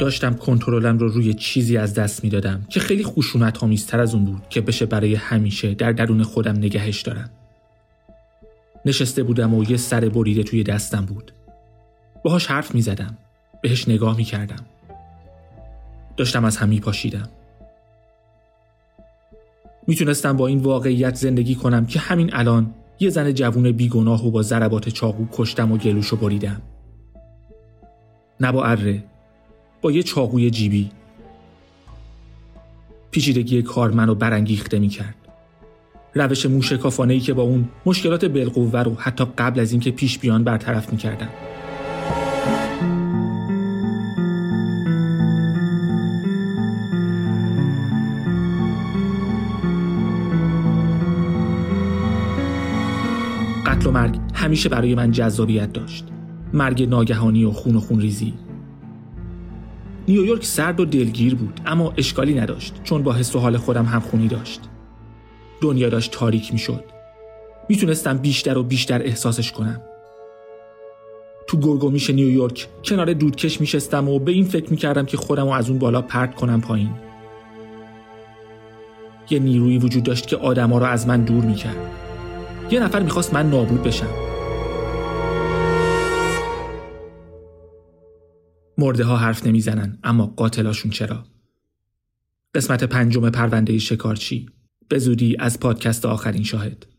داشتم کنترلم رو روی چیزی از دست میدادم که خیلی خشونت‌آمیزتر از اون بود که بشه برای همیشه در درون خودم نگهش دارم. نشسته بودم و یه سر بریده توی دستم بود. باهاش حرف میزدم، بهش نگاه میکردم. داشتم از هم میپاشیدم. میتونستم با این واقعیت زندگی کنم که همین الان یه زن جوون بیگناه و با ضربات چاقو کشتم و گلوشو بریدم. نه با اره، با یه چاقوی جیبی. پیچیدگی کار منو برانگیخته میکرد. روش موشکافانه‌ای که با اون مشکلات بالقوه رو حتی قبل از این که پیش بیان برطرف میکردم. قتل و مرگ همیشه برای من جذابیت داشت. مرگ ناگهانی و خون ریزی. نیویورک سرد و دلگیر بود، اما اشکالی نداشت چون با حس و حال خودم همخونی داشت. دنیا داشت تاریک میشد. میتونستم بیشتر و بیشتر احساسش کنم. تو گرگومیش نیویورک کنار دودکش میشستم و به این فکر میکردم که خودم رو از اون بالا پرت کنم پایین. یه نیرویی وجود داشت که آدما رو از من دور میکرد. یه نفر میخواست من نابود بشم. مرده ها حرف نمیزنن، اما قاتلاشون چرا؟ قسمت 5 پرونده شکارچی، به زودی از پادکست آخرین شاهد.